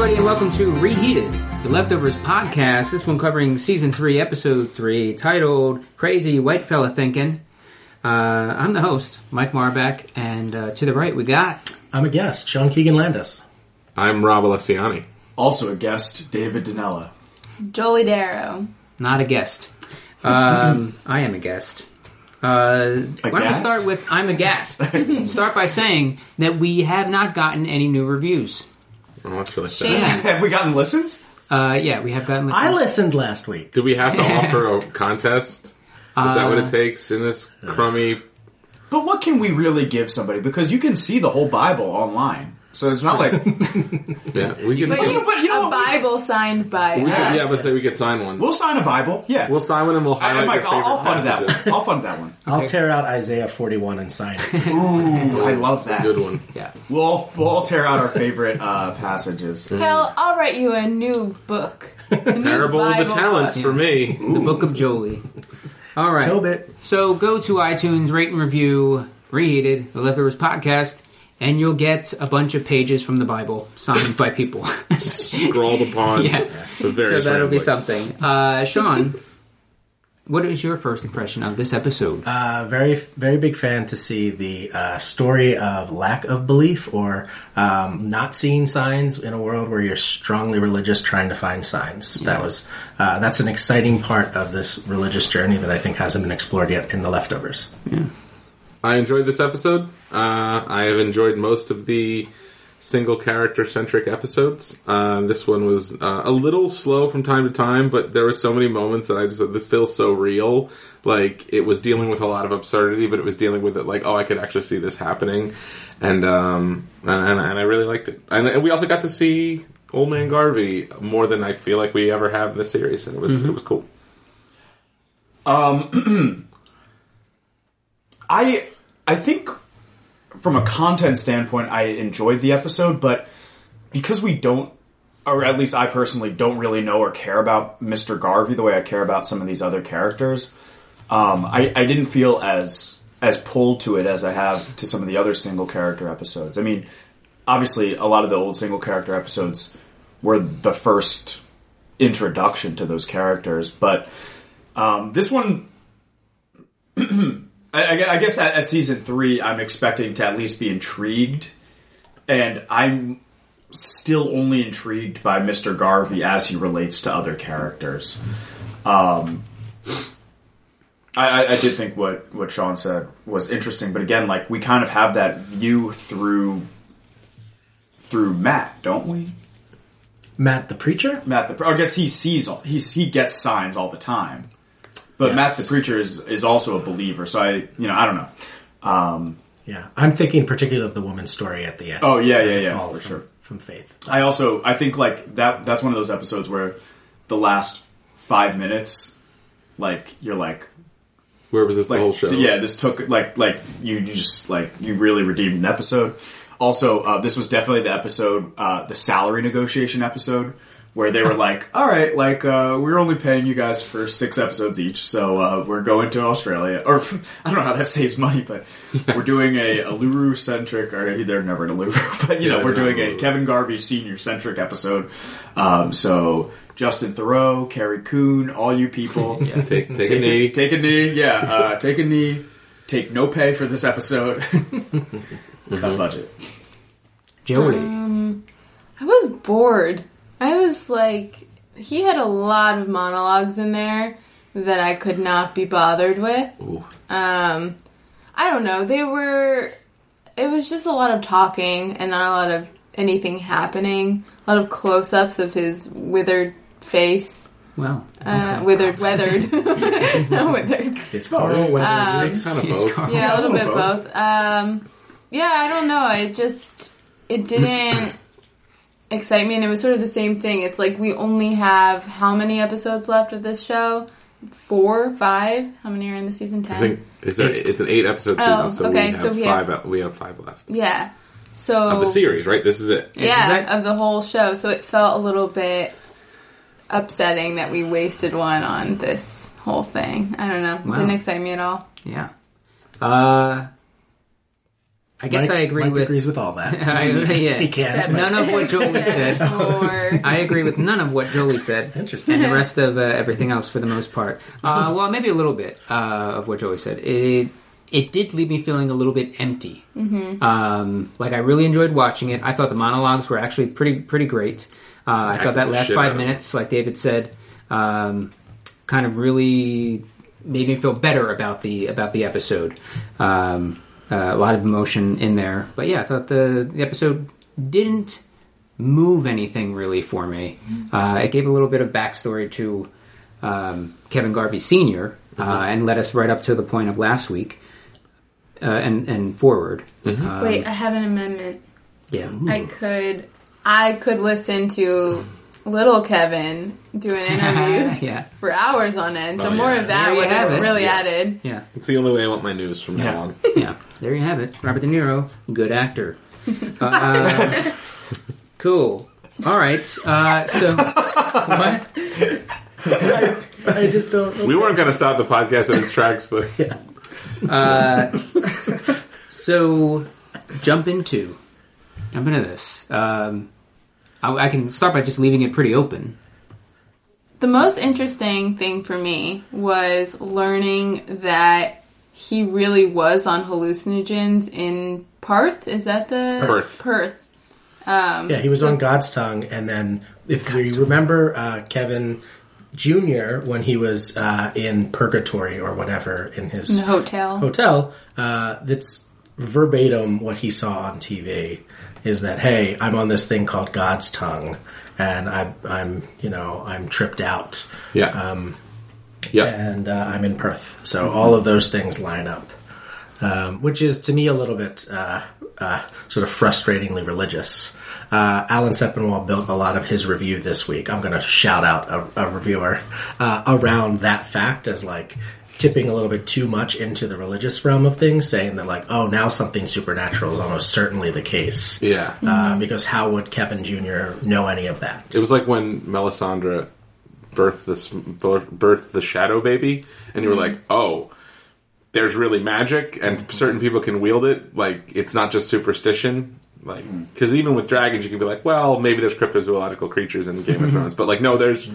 everybody, and welcome to Reheated, The Leftovers podcast. This one covering Season 3, Episode 3, titled Crazy White Fella Thinking. I'm the host, Mike Marbeck, and to the right we got... I'm a guest, Sean Keegan Landis. I'm Rob Alessiani. Also a guest, David Danella. Jolie Darrow. Not a guest. I am a guest. Why don't we start with I'm aghast? Start by saying that we have not gotten any new reviews. Oh, that's really sad. Have we gotten listens? Yeah, we have gotten listens. I listened last week. Do we have to offer a contest? Is that what it takes in this crummy... But what can we really give somebody? Because you can see the whole Bible online. So it's not like... yeah, we can... But you know, Bible signed by us. Yeah, let's say we could sign one. We'll sign a Bible. Yeah. We'll sign one and we'll highlight your favorite passages. I'll fund that one. Okay. I'll tear out Isaiah 41 and sign it. Ooh, I love that. Good one. Yeah. We'll all tear out our favorite passages. Hell, I'll write you a new book. Parable of the Talents book. For me. Ooh. The Book of Jolie. All right. Tobit. So go to iTunes, rate and review, Reheated, The Leftovers Podcast, and you'll get a bunch of pages from the Bible signed by people. Scrawled upon. Yeah. So that'll be something. Sean, what is your first impression of this episode? Very, very big fan to see the story of lack of belief or not seeing signs in a world where you're strongly religious trying to find signs. Yeah. That's an exciting part of this religious journey that I think hasn't been explored yet in The Leftovers. Yeah. I enjoyed this episode. I have enjoyed most of the single character-centric episodes. This one was a little slow from time to time, but there were so many moments that I just said, this feels so real. Like, it was dealing with a lot of absurdity, but it was dealing with it like, oh, I could actually see this happening. And I really liked it. And we also got to see Old Man Garvey more than I feel like we ever have in the series, and it was cool. I think from a content standpoint, I enjoyed the episode, but because we don't, or at least I personally don't really know or care about Mr. Garvey the way I care about some of these other characters, I didn't feel as pulled to it as I have to some of the other single character episodes. I mean, obviously, a lot of the old single character episodes were the first introduction to those characters, but this one... I guess at Season 3, I'm expecting to at least be intrigued, and I'm still only intrigued by Mr. Garvey as he relates to other characters. I did think what Sean said was interesting, but again, like, we kind of have that view through Matt, don't we? Matt the preacher? I guess he sees he gets signs all the time. But yes. Matt the preacher is also a believer, so I don't know. I'm thinking particularly of the woman's story at the end. Oh yeah, for sure, from faith. I think like that's one of those episodes where the last 5 minutes, like you're like, where was this like, the whole show? Yeah, this took like you just like you really redeemed an episode. Also, this was definitely the episode, the salary negotiation episode. Where they were like, all right, like, we're only paying you guys for 6 episodes each, so we're going to Australia. Or, I don't know how that saves money, but we're doing a Uluru-centric, or they're never in Uluru, but, we're doing a Kevin Garvey senior-centric episode. So, Justin Theroux, Carrie Coon, all you people. Yeah, take a knee. Take a knee, yeah. Take a knee. Take no pay for this episode. Cut budget. Jody. I was bored. I was like, he had a lot of monologues in there that I could not be bothered with. Ooh. I don't know. It was just a lot of talking and not a lot of anything happening. A lot of close-ups of his withered face. Wow. Okay. Weathered. Not withered. It's Carl Weathers. Yeah, a little bit both. Yeah, I don't know. It didn't... excite me, and it was sort of the same thing. It's like we only have how many episodes left of this show? 4, 5? How many are in the season 10? I think it's an 8-episode season, we have 5 left. Yeah, so of the series, right? This is it. Yeah, of the whole show. So it felt a little bit upsetting that we wasted one on this whole thing. I don't know. Wow. Didn't excite me at all. Yeah. I guess Mike, I agree Mike with... agrees with all that. Yeah. He can't. None of what Jolie said. I agree with none of what Jolie said. Interesting. And the rest of everything else for the most part. Well, maybe a little bit of what Jolie said. It did leave me feeling a little bit empty. Mm-hmm. Like, I really enjoyed watching it. I thought the monologues were actually pretty great. I thought that last 5 minutes, like David said, kind of really made me feel better about the episode. A lot of emotion in there. But yeah, I thought the episode didn't move anything really for me. It gave a little bit of backstory to Kevin Garvey Sr. And led us right up to the point of last week and forward. Mm-hmm. Wait, I have an amendment. Yeah. Ooh. I could listen to little Kevin doing interviews for hours on end. So more of that would have really added. Yeah. It's the only way I want my news from now on. Yeah. There you have it. Robert De Niro, good actor. Cool. All right. So what? I just don't. Okay. We weren't going to stop the podcast in its tracks, but yeah. So jump into this. I can start by just leaving it pretty open. The most interesting thing for me was learning that he really was on hallucinogens in Perth. Is that the... Perth. Yeah, he was on God's Tongue, and then if you remember Kevin Jr. when he was in Purgatory or whatever in his... hotel. That's verbatim what he saw on TV. Is that, hey, I'm on this thing called God's Tongue, and I'm tripped out. Yeah. And I'm in Perth. So all of those things line up, which is, to me, a little bit sort of frustratingly religious. Alan Sepinwall built a lot of his review this week. I'm going to shout out a reviewer around that fact as, like, tipping a little bit too much into the religious realm of things, saying that, like, oh, now something supernatural is almost certainly the case. Yeah. Because how would Kevin Jr. know any of that? It was like when Melisandre birthed the shadow baby, and you were like, oh, there's really magic, and certain people can wield it. Like, it's not just superstition. Like, because even with dragons, you can be like, well, maybe there's cryptozoological creatures in Game of Thrones, but like, no, there's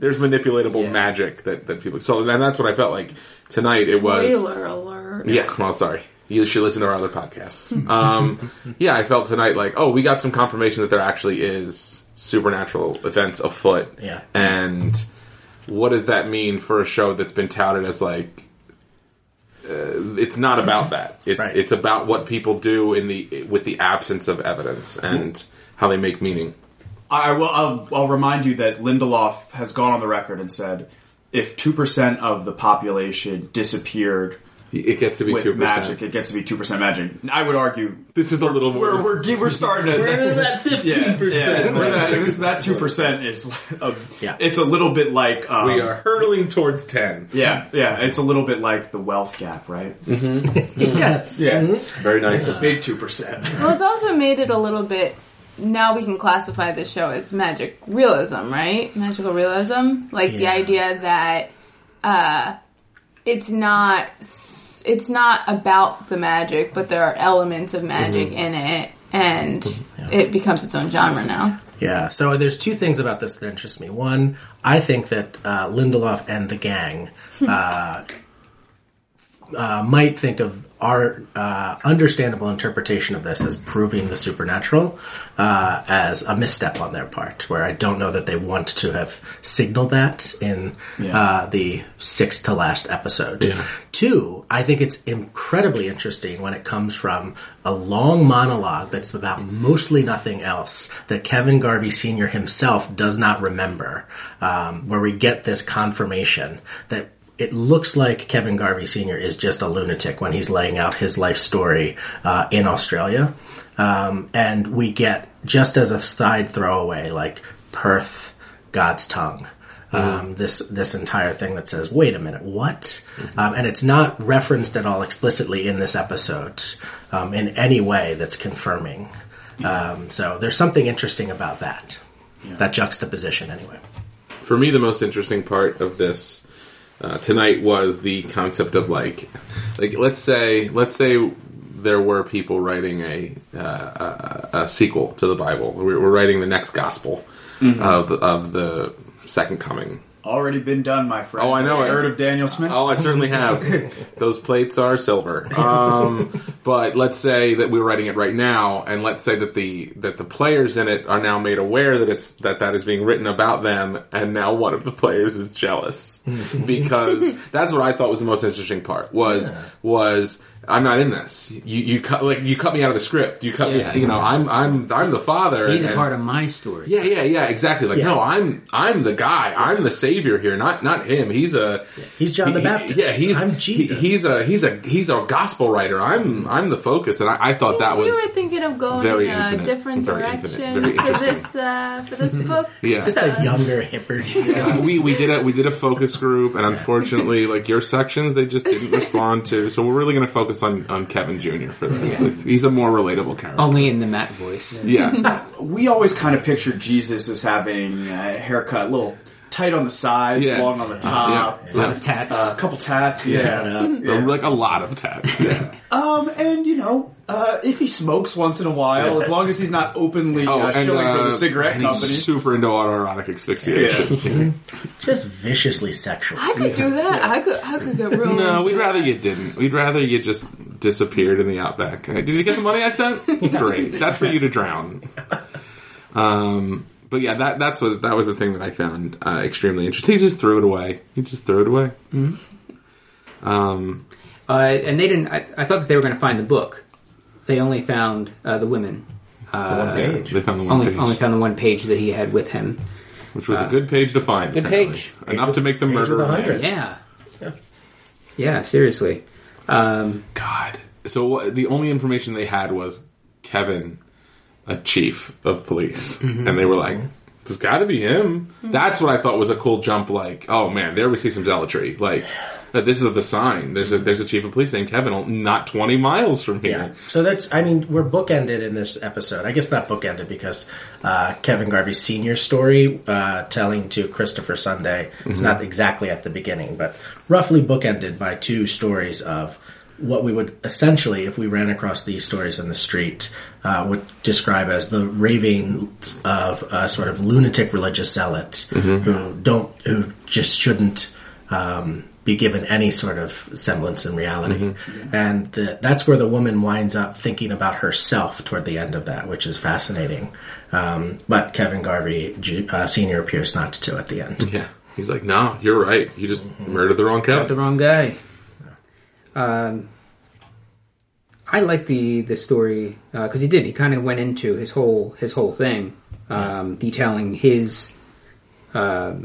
manipulatable magic that people. So, and that's what I felt like tonight. Spoiler it was. Spoiler alert. Yeah, well, sorry. You should listen to our other podcasts. Yeah, I felt tonight like, oh, we got some confirmation that there actually is supernatural events afoot. Yeah. And what does that mean for a show that's been touted as like? It's not about that. It's about what people do with the absence of evidence and how they make meaning. I'll remind you that Lindelof has gone on the record and said, if 2% of the population disappeared, it gets to be 2% magic. It gets to be 2% magic. I would argue this is a little more. We're starting to. We're that 15%. That 2% is. It's a little bit like we are hurtling towards 10. Yeah. It's a little bit like the wealth gap, right? Mm-hmm. Yes. Yeah. Mm-hmm. Very nice. It's a big 2%. Well, it's also made it a little bit. Now we can classify this show as magic realism, right? Magical realism, like the idea that. It's not about the magic, but there are elements of magic in it, and it becomes its own genre now. Yeah, so there's two things about this that interest me. One, I think that Lindelof and the gang might think of our understandable interpretation of this as proving the supernatural as a misstep on their part, where I don't know that they want to have signaled that in the 6th to last episode. Yeah. 2, I think it's incredibly interesting when it comes from a long monologue that's about mostly nothing else that Kevin Garvey Sr. himself does not remember, where we get this confirmation that it looks like Kevin Garvey Sr. is just a lunatic when he's laying out his life story in Australia. And we get, just as a side throwaway, like Perth, God's Tongue. This entire thing that says, wait a minute, what? And it's not referenced at all explicitly in this episode in any way that's confirming. So there's something interesting about that. Yeah. That juxtaposition, anyway. For me, the most interesting part of this tonight was the concept of like let's say there were people writing a sequel to the Bible. We're writing the next gospel of the Second Coming. Already been done, my friend. Oh, I know. I heard of Daniel Smith. Oh, I certainly have. Those plates are silver. But let's say that we're writing it right now, and let's say that the players in it are now made aware that that is being written about them, and now one of the players is jealous because that's what I thought was the most interesting part was I'm not in this. You cut me out of the script. You cut me. You know, I'm the father. He's a part of my story. Yeah. Exactly. Like no, I'm the guy. Yeah. I'm the savior here. Not him. He's John the Baptist. I'm Jesus. He's a gospel writer. I'm the focus. And I thought that was. We were thinking of going in a different direction for this book. Yeah. Just a younger, hipper. Yeah. We did a focus group, and unfortunately, like your sections, they just didn't respond to. So we're really going to focus on Kevin Jr. for this. Yeah. He's a more relatable character. Only in the Matt voice. Yeah. We always kind of pictured Jesus as having a haircut, a little tight on the sides, long on the top. A lot of tats. A couple tats, Like a lot of tats, yeah. And, you know, if he smokes once in a while, as long as he's not openly shilling for the cigarette company. He's super into autoerotic asphyxiation. Yeah. Just viciously sexual. I could do that. Yeah. I could get real. No, we'd rather you didn't. We'd rather you just disappeared in the outback. Did you get the money I sent? Great. That's for you to drown. But yeah, that was the thing that I found extremely interesting. He just threw it away. Mm-hmm. And they didn't. I thought that they were going to find the book. They only found the women. The one page. They found the one only, page. Only found the one page that he had with him, which was a good page to find. Good page. Enough to make them murder 100. Yeah. Seriously. God. So the only information they had was Kevin, a chief of police, and they were like, "There's got to be him." Mm-hmm. That's what I thought was a cool jump. Like, oh man, there we see some zealotry. Like, this is the sign. There's a chief of police named Kevin, not 20 miles from here. Yeah. So that's. I mean, we're bookended in this episode. I guess not bookended because Kevin Garvey's senior story telling to Christopher Sunday is not exactly at the beginning, but roughly bookended by two stories of what we would essentially, if we ran across these stories in the street, would describe as the raving of a sort of lunatic religious zealot who just shouldn't be given any sort of semblance in reality. Mm-hmm. And that's where the woman winds up thinking about herself toward the end of that, which is fascinating. But Kevin Garvey Sr. appears not to at the end. Yeah. He's like, no, you're right. You just murdered the wrong guy. Got the wrong guy. I like the story because he did. He kind of went into his whole thing, detailing his the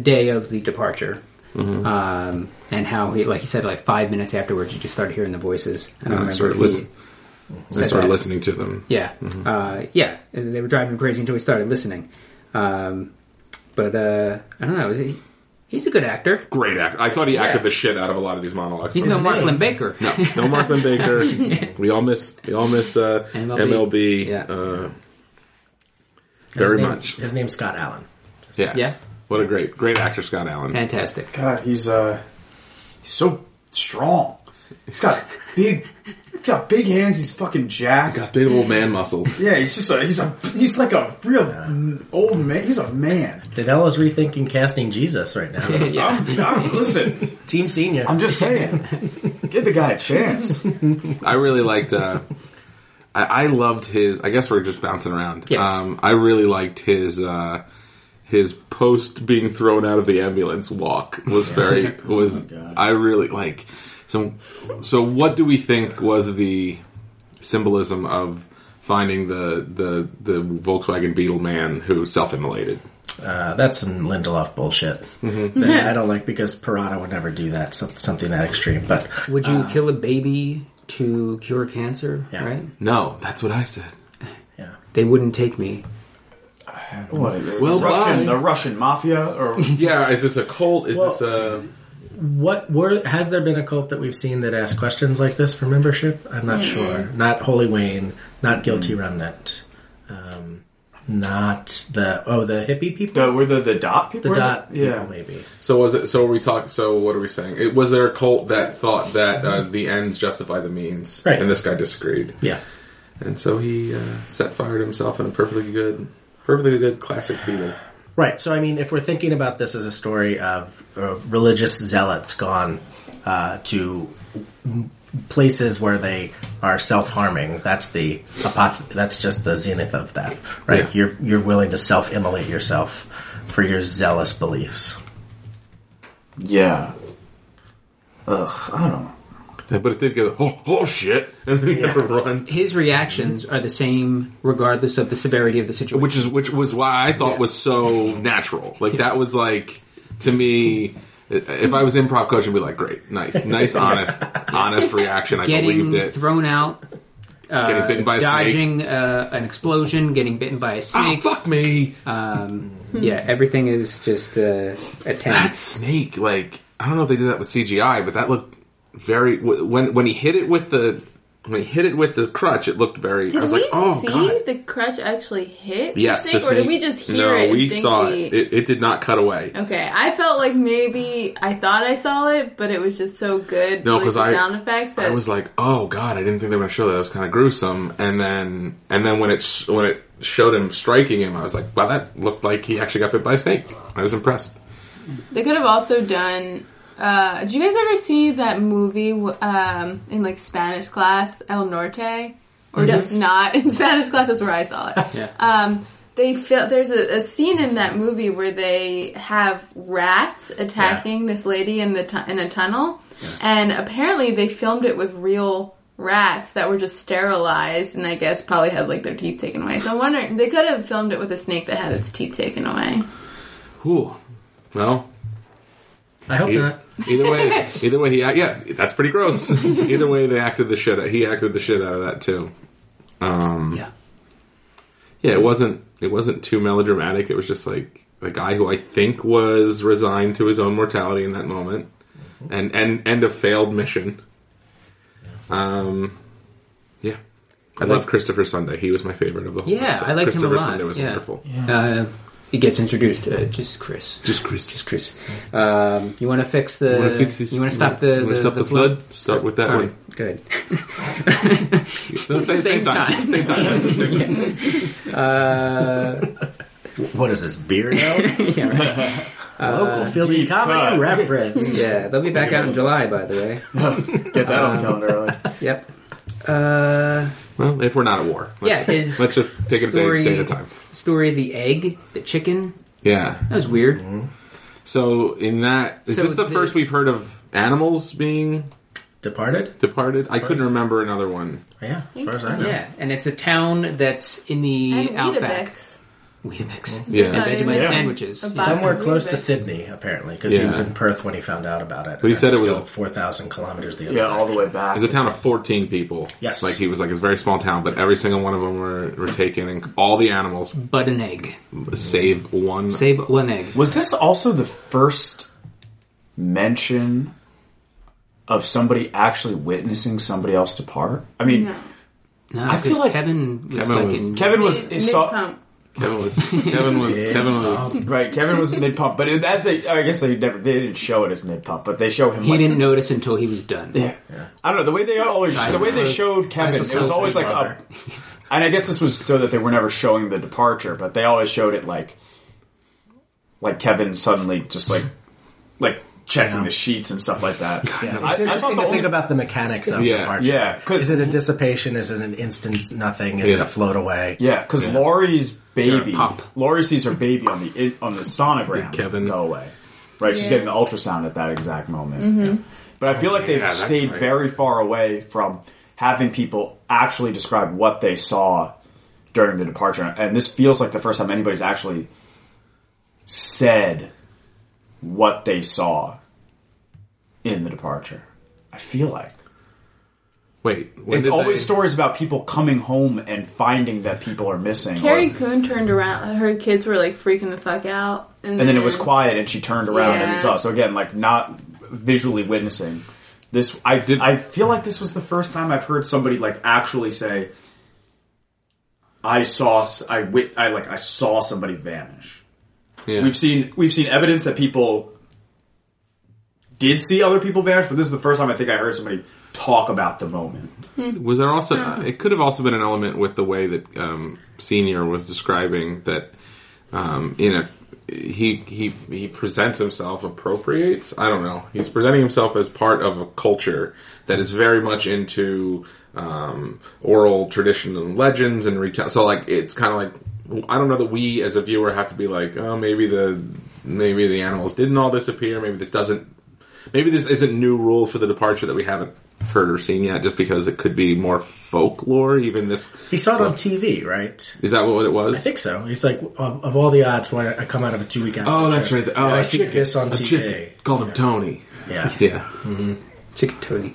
day of the departure, and how he, like he said, like 5 minutes afterwards, you just started hearing the voices. And I started listening to them. Yeah, and they were driving him crazy until he started listening. But I don't know. Was he? He's a good actor. Great actor. I thought he acted the shit out of a lot of these monologues. He's no Mark Lynn Baker. No, he's no Mark Lynn Baker. We all miss MLB very much. His name's Scott Allen. Yeah. What a great actor, Scott Allen. Fantastic. God, he's so strong. He's got big hands. He's fucking jacked. He's got big old man muscles. Yeah, he's like a real old man. He's a man. Danella's rethinking casting Jesus right now. Yeah. Listen, Team Senior. I'm just saying, give the guy a chance. I really liked. I loved his. I guess we're just bouncing around. Yes. I really liked his post being thrown out of the ambulance walk was very was. Oh my God. I really like. So what do we think was the symbolism of finding the Volkswagen Beetle man who self-immolated? That's some Lindelof bullshit that I don't like because Parada would never do that, something that extreme. But would you kill a baby to cure cancer, right? No, that's what I said. Yeah. They wouldn't take me. The Russian mafia? Or is this a cult? Is this a... Has there been a cult that we've seen that asked questions like this for membership? I'm not sure. Not Holy Wayne, not Guilty Remnant. Not the the hippie people. Were the dot people? The dot people, yeah, maybe. So was it? So were we talking? So what are we saying? Was there a cult that thought that the ends justify the means? Right. And this guy disagreed. Yeah. And so he set fire to himself in a perfectly good classic Beatle. Right. So I mean, if we're thinking about this as a story of religious zealots gone to places where they are self-harming, that's just the zenith of that, right? Yeah. You're willing to self-immolate yourself for your zealous beliefs. Yeah. Ugh, I don't know. But it did go, oh shit, and then he had to run. His reactions are the same regardless of the severity of the situation. Which was why I thought was so natural. Like, that was like, to me... If I was improv coach, I'd be like, great, nice, honest reaction. Believed it. Thrown out. Getting bitten by a snake. Dodging an explosion, getting bitten by a snake. Oh, fuck me! Yeah, everything is just a 10. That snake, like, I don't know if they did that with CGI, but that looked very... When he hit it with the... When he hit it with the crutch, it looked very... Did I was we like, oh, see God. The crutch actually hit? Yes, the snake. Or did we just hear it? No, we saw it. It did not cut away. Okay, I felt like maybe... I thought I saw it, but it was just so good. No, because like, sound effects. I was like, oh, God, I didn't think they were going to show that. It was kind of gruesome. And then when it showed him striking him, I was like, wow, that looked like he actually got bit by a snake. I was impressed. They could have also done... did you guys ever see that movie in like Spanish class, El Norte? Or yes. Just not in Spanish class? That's where I saw it. Yeah. There's a scene in that movie where they have rats attacking this lady in a tunnel, and apparently they filmed it with real rats that were just sterilized, and I guess probably had like their teeth taken away. So I'm wondering, they could have filmed it with a snake that had its teeth taken away. Ooh. Well. I hope not. Either way, that's pretty gross. Either way, he acted the shit out of that too. It wasn't too melodramatic. It was just like a guy who I think was resigned to his own mortality in that moment, and a failed mission. I love Christopher Sunday. He was my favorite of the whole. Yeah, episode. I liked Christopher him a lot. Sunday was wonderful. Yeah. He gets introduced to just Chris. You want to fix the... You want to stop the flood? Start with that one. Good. Same time. Same time. Same time. What is this, beer now? Yeah, right. Local filming comedy reference. Yeah, they'll be back out in July, by the way. Get that on the calendar early. Yep. Well, if we're not at war, let's just take it a day at a time. Story of the egg, the chicken. Yeah, that was weird. Mm-hmm. So in that, is this the first we've heard of animals being departed? I couldn't remember another one. Yeah, as far as I know. Yeah, and it's a town that's in the outback. Weetabix. Yeah. And Vegemite sandwiches. Somewhere close to Sydney, apparently, because he was in Perth when he found out about it. But he said it was 4,000 kilometers the other way. Yeah, all the way back. It was a town of 14 people. Yes. Like, he was like, it's a very small town, but every single one of them were taken, and all the animals. But an egg. Save one egg. Was this also the first mention of somebody actually witnessing somebody else depart? I mean, no, I feel like Kevin was mid-pump, but I guess they didn't show it as mid-pump, but they show him. He didn't notice until he was done. Yeah. I don't know the way they showed Kevin. It was always like up, and I guess this was so that they were never showing the departure, but they always showed it like Kevin suddenly just like checking the sheets and stuff like that. Yeah, it's interesting to think about the mechanics of departure. Yeah, is it a dissipation? Is it an instant nothing? Is it a float away? Yeah, because Laurie's baby. Laurie sees her baby on the sonogram go away. Right, she's getting an ultrasound at that exact moment. Mm-hmm. Yeah. But I feel like they've stayed very far away from having people actually describe what they saw during the departure. And this feels like the first time anybody's actually said what they saw in the departure. I feel like. Wait, it's always stories about people coming home and finding that people are missing. Carrie Coon turned around; her kids were like freaking the fuck out, and then it was quiet, and she turned around and saw. So again, like not visually witnessing this. I feel like this was the first time I've heard somebody like actually say, I saw somebody vanish. Yeah. We've seen evidence that people did see other people vanish, but this is the first time I think I heard somebody talk about the moment. Was there also? It could have also been an element with the way that Senior was describing that. He presents himself, appropriates. I don't know. He's presenting himself as part of a culture that is very much into oral tradition and legends and retail. So like it's kind of like I don't know that we as a viewer have to be like, oh, maybe the animals didn't all disappear. Maybe this isn't new rules for the departure that we haven't heard or seen yet, just because it could be more folklore, even this... He saw it on TV, right? Is that what it was? I think so. He's like, of all the odds, why I come out of a 2-week out. Oh, that's right. Oh, I see this on TV. Chick called him Tony. Yeah. Yeah. Mm-hmm. Chicken Tony.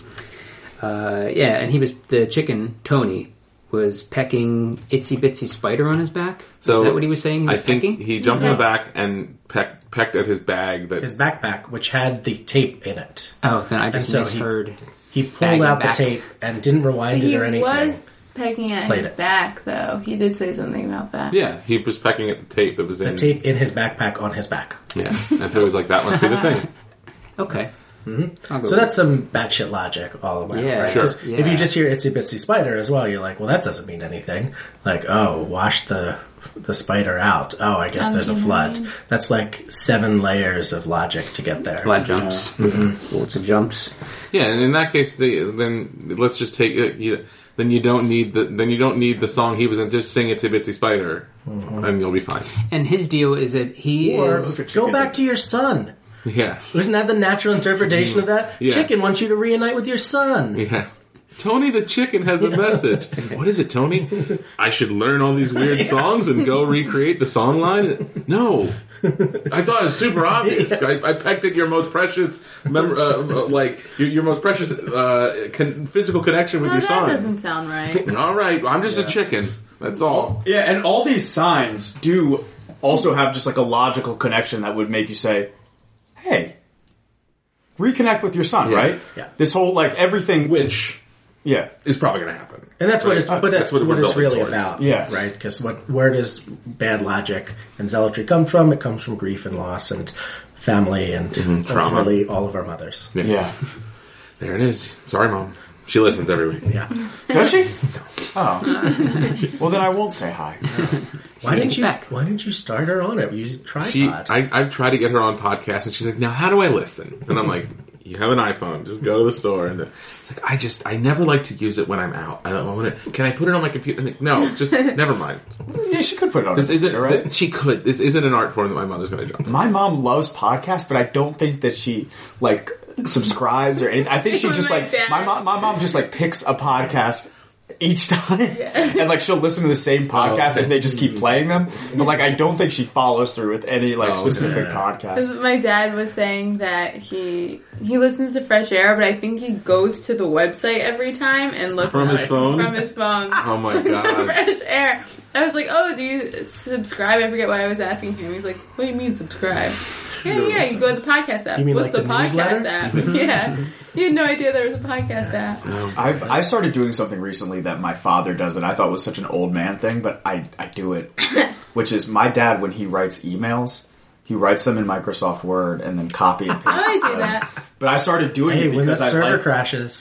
And he was... The chicken, Tony, was pecking Itsy Bitsy Spider on his back? So is that what he was saying? He was pecking? He jumped in the back and pecked at his bag. His backpack, which had the tape in it. Oh, then I just misheard... He pulled out the tape and didn't rewind it or anything. He was pecking at his back, though. He did say something about that. Yeah, he was pecking at the tape. It was the tape in his backpack on his back. Yeah, and so he was like, that must be the thing. Okay. Mm-hmm. So that's some batshit logic all around, right? Sure. Yeah. If you just hear Itsy Bitsy Spider as well, you're like, well, that doesn't mean anything. Like, oh, wash the spider out. Oh, I guess there's a flood. That's like 7 layers of logic to get there. A lot of jumps. Mm-hmm. Lots of jumps. Yeah, and in that case, then let's just take it. Then you don't need the song he was in. Just sing Itsy Bitsy Spider, and you'll be fine. And his deal is that go back to your son. Yeah, isn't that the natural interpretation of that? Yeah. Chicken wants you to reunite with your son. Yeah. Tony the chicken has a message. What is it, Tony? I should learn all these weird songs and go recreate the song line? No. I thought it was super obvious. Yeah. I pecked at your most precious physical connection with your son. That doesn't sound right. All right. I'm just a chicken. That's all. Yeah, and all these signs do also have just like a logical connection that would make you say, hey, reconnect with your son, right? Yeah. This whole, like, everything... Which is probably going to happen. And that's what it's really about, right? Because where does bad logic and zealotry come from? It comes from grief and loss and family and ultimately trauma. All of our mothers. Yeah. There it is. Sorry, Mom. She listens every week. Yeah. Does she? Oh. Well, then I won't say hi. Why didn't you start her on it? You used a tripod. I've tried to get her on podcasts, and she's like, now how do I listen? And I'm like, you have an iPhone. Just go to the store. And it's like, I never like to use it when I'm out. Can I put it on my computer? And no, just never mind. Yeah, she could put it on this computer, right? She could. This isn't an art form that my mother's going to jump on. My mom loves podcasts, but I don't think that she, like... subscribes or anything. I think she just like my mom just like picks a podcast each time and like she'll listen to the same podcast and they just keep playing them, but like I don't think she follows through with any like specific podcast. My dad was saying that he listens to Fresh Air, but I think he goes to the website every time and looks from his phone. Oh my god, Fresh Air! I was like, oh, do you subscribe? I forget why I was asking him. He's like, what do you mean subscribe? Yeah, you go to the podcast app. You mean what's like the podcast app? Yeah. You had no idea there was a podcast app. I started doing something recently that my father does that I thought was such an old man thing, but I do it, which is my dad, when he writes emails, he writes them in Microsoft Word and then copy and paste I do that. But I started doing it because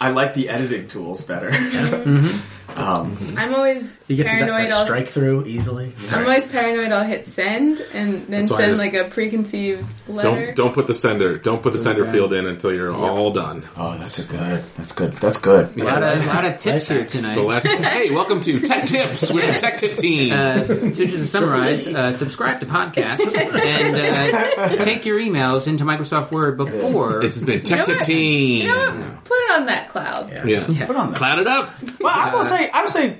I like the editing tools better. So. Mm-hmm. I'm always you get paranoid. To that strike through easily. Sorry. I'm always paranoid. I'll hit send and then send like a preconceived letter. Don't put the sender. Don't put the sender field in until you're all done. Oh, that's good. A lot of tips here tonight. Hey, welcome to Tech Tips with the Tech Tip Team. So just to summarize, subscribe to podcasts and take your emails into Microsoft Word before. This has been Tech Tip Team. Put it on that cloud. Yeah. Put on that. Cloud it up. Well, I'm saying.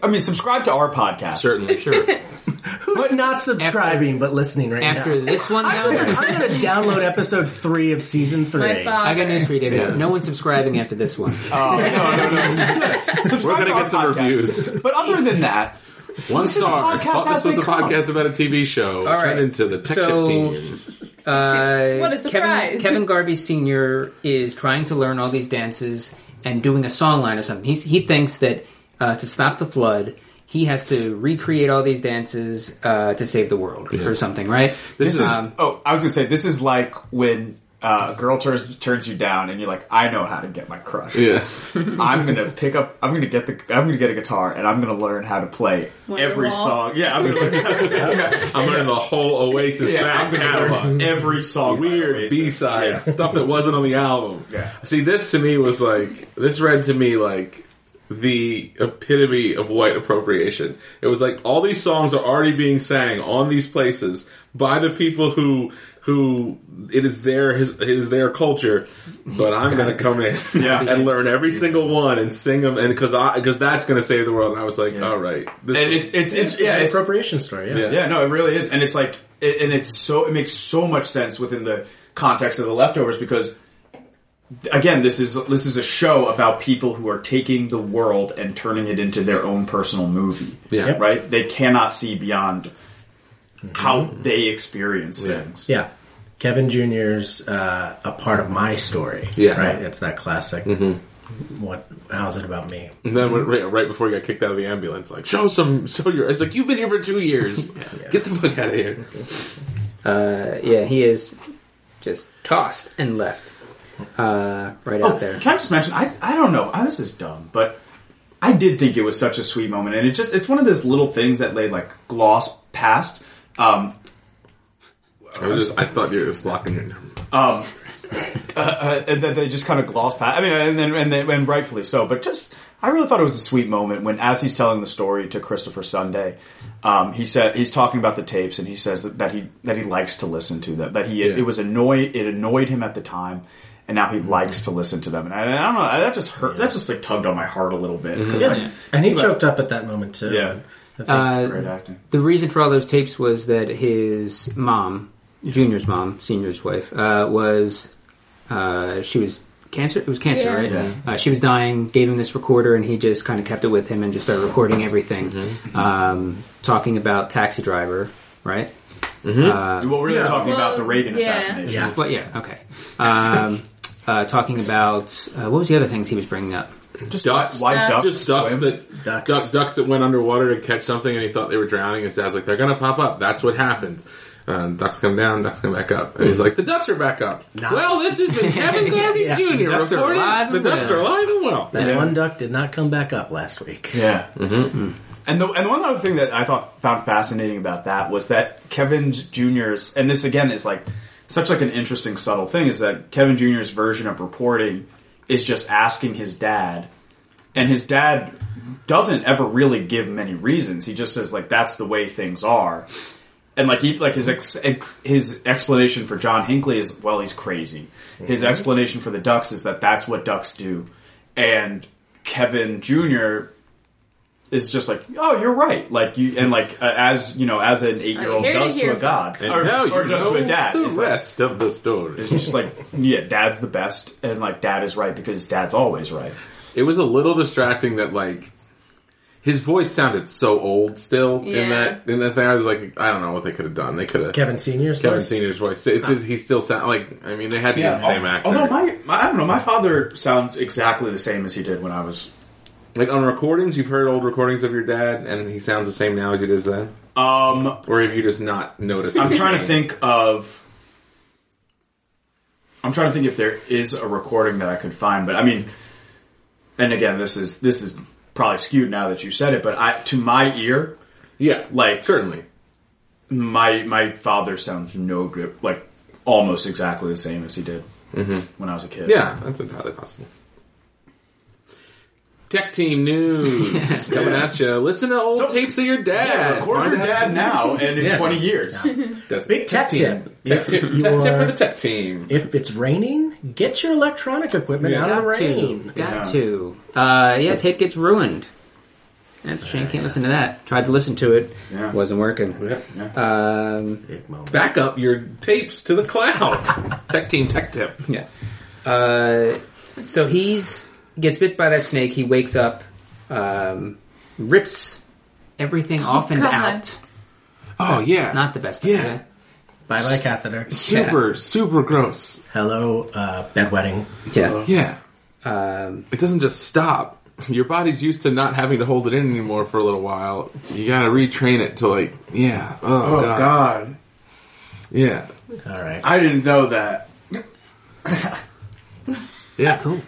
I mean, subscribe to our podcast. Certainly, sure. But not subscribing, but listening right now. After this one, I'm going to download episode 3 of season 3. I got news for you, David. Yeah. No one's subscribing after this one. Oh, no. We're going to get some reviews. But other than that, one star. This was a podcast about a TV show. All right. Turned into the Tech Tip Team. What a surprise. Kevin Garvey Sr. is trying to learn all these dances and doing a song line or something. He thinks that to stop the flood, he has to recreate all these dances to save the world or something, right? I was going to say, this is like when a girl turns you down and you're like, I know how to get my crush. Yeah. I'm going to get a guitar and I'm going to learn how to play every song. Yeah, I'm going to learn how to I'm learning the whole Oasis back catalog. Every song. Weird B-sides. Yeah. Stuff that wasn't on the album. Yeah. See, this read to me like the epitome of white appropriation. It was like all these songs are already being sang on these places by the people who it is their culture, but I'm going to come in and learn every single one and sing them, and because that's going to save the world. And I was like, all right, it's an appropriation story. No, it really is, and it's like, it makes so much sense within the context of The Leftovers because, again, this is a show about people who are taking the world and turning it into their own personal movie. Yeah. Right? They cannot see beyond how they experience things. Yeah. Kevin Jr.'s a part of my story. Yeah. Right? It's that classic. Mm-hmm. How's it about me? And then right before he got kicked out of the ambulance, like, it's like, you've been here for 2 years. Get the fuck out of here. He is just tossed and left. Out there. Can I just mention, I don't know, this is dumb, but I did think it was such a sweet moment, and it's one of those little things that they like gloss past. I thought it was blocking your number. And then they just kind of gloss past. I mean, and rightfully so, but I really thought it was a sweet moment when, as he's telling the story to Christopher Sunday, he's talking about the tapes, and he says that he likes to listen to them, it annoyed him at the time. And now he likes to listen to them, and I don't know. That just hurt. Yeah. That just like tugged on my heart a little bit. And he choked up at that moment too. Yeah, great acting. The reason for all those tapes was that his mom, Junior's mom, Senior's wife, she was cancer. It was cancer, right? Yeah. She was dying. Gave him this recorder, and he just kind of kept it with him and just started recording everything, talking about Taxi Driver, right? Mm-hmm. We're talking about the Reagan assassination. Yeah, but okay. Talking about what was the other things he was bringing up? Just ducks. Why ducks? Just ducks that went underwater to catch something, and he thought they were drowning. His dad's like, "They're gonna pop up. That's what happens." Ducks come down, ducks come back up, and he's like, "The ducks are back up." Nah. Well, this has been Kevin Garvey Jr. reporting. The ducks are alive and well. That one duck did not come back up last week. Yeah. Mm-hmm. And the one other thing that I found fascinating about that was that Kevin Jr.'s, and this again is like such like an interesting subtle thing, is that Kevin Jr.'s version of reporting is just asking his dad, and his dad doesn't ever really give many reasons. He just says like that's the way things are, and like his explanation for John Hinckley is, well, he's crazy. His explanation for the ducks is that that's what ducks do, and Kevin Jr. is just like, oh, you're right. Like you, and like as you know, as an 8-year-old does to a god, or does to a dad. The rest of the story. It's just like, yeah, dad's the best, and like dad is right because dad's always right. It was a little distracting that like his voice sounded so old still in that thing. I was like, I don't know what they could have done. They could have Kevin Senior's voice. He still sound like. I mean, they had to use the same actor. Although my I don't know, my father sounds exactly the same as he did when I was. Like on recordings, you've heard old recordings of your dad, and he sounds the same now as he does then? Or have you just not noticed? I'm trying to think if there is a recording that I could find, but I mean, and again, this is probably skewed now that you said it, but to my ear, like certainly, my father sounds like almost exactly the same as he did when I was a kid. Yeah, that's entirely possible. Tech Team News coming at you. Listen to old tapes of your dad. Yeah, record your dad now and in 20 years. Yeah. That's big tech team. Tech tip for the tech team. If it's raining, get your electronic equipment out of the rain. Got to. Tape gets ruined. That's a shame. Can't listen to that. Tried to listen to it. Yeah. Wasn't working. Yeah. Yeah. Back up your tapes to the cloud. Tech Team Tech Tip. Yeah. So he's... Gets bit by that snake. He wakes up, rips everything off and out. Oh yeah, not the best. Yeah, bye bye catheter. Super gross. Hello, bedwetting. Yeah, yeah. It doesn't just stop. your body's used to not having to hold it in anymore for a little while. You got to retrain it to like, yeah. Oh, God. Yeah. All right. I didn't know that. Yeah, cool.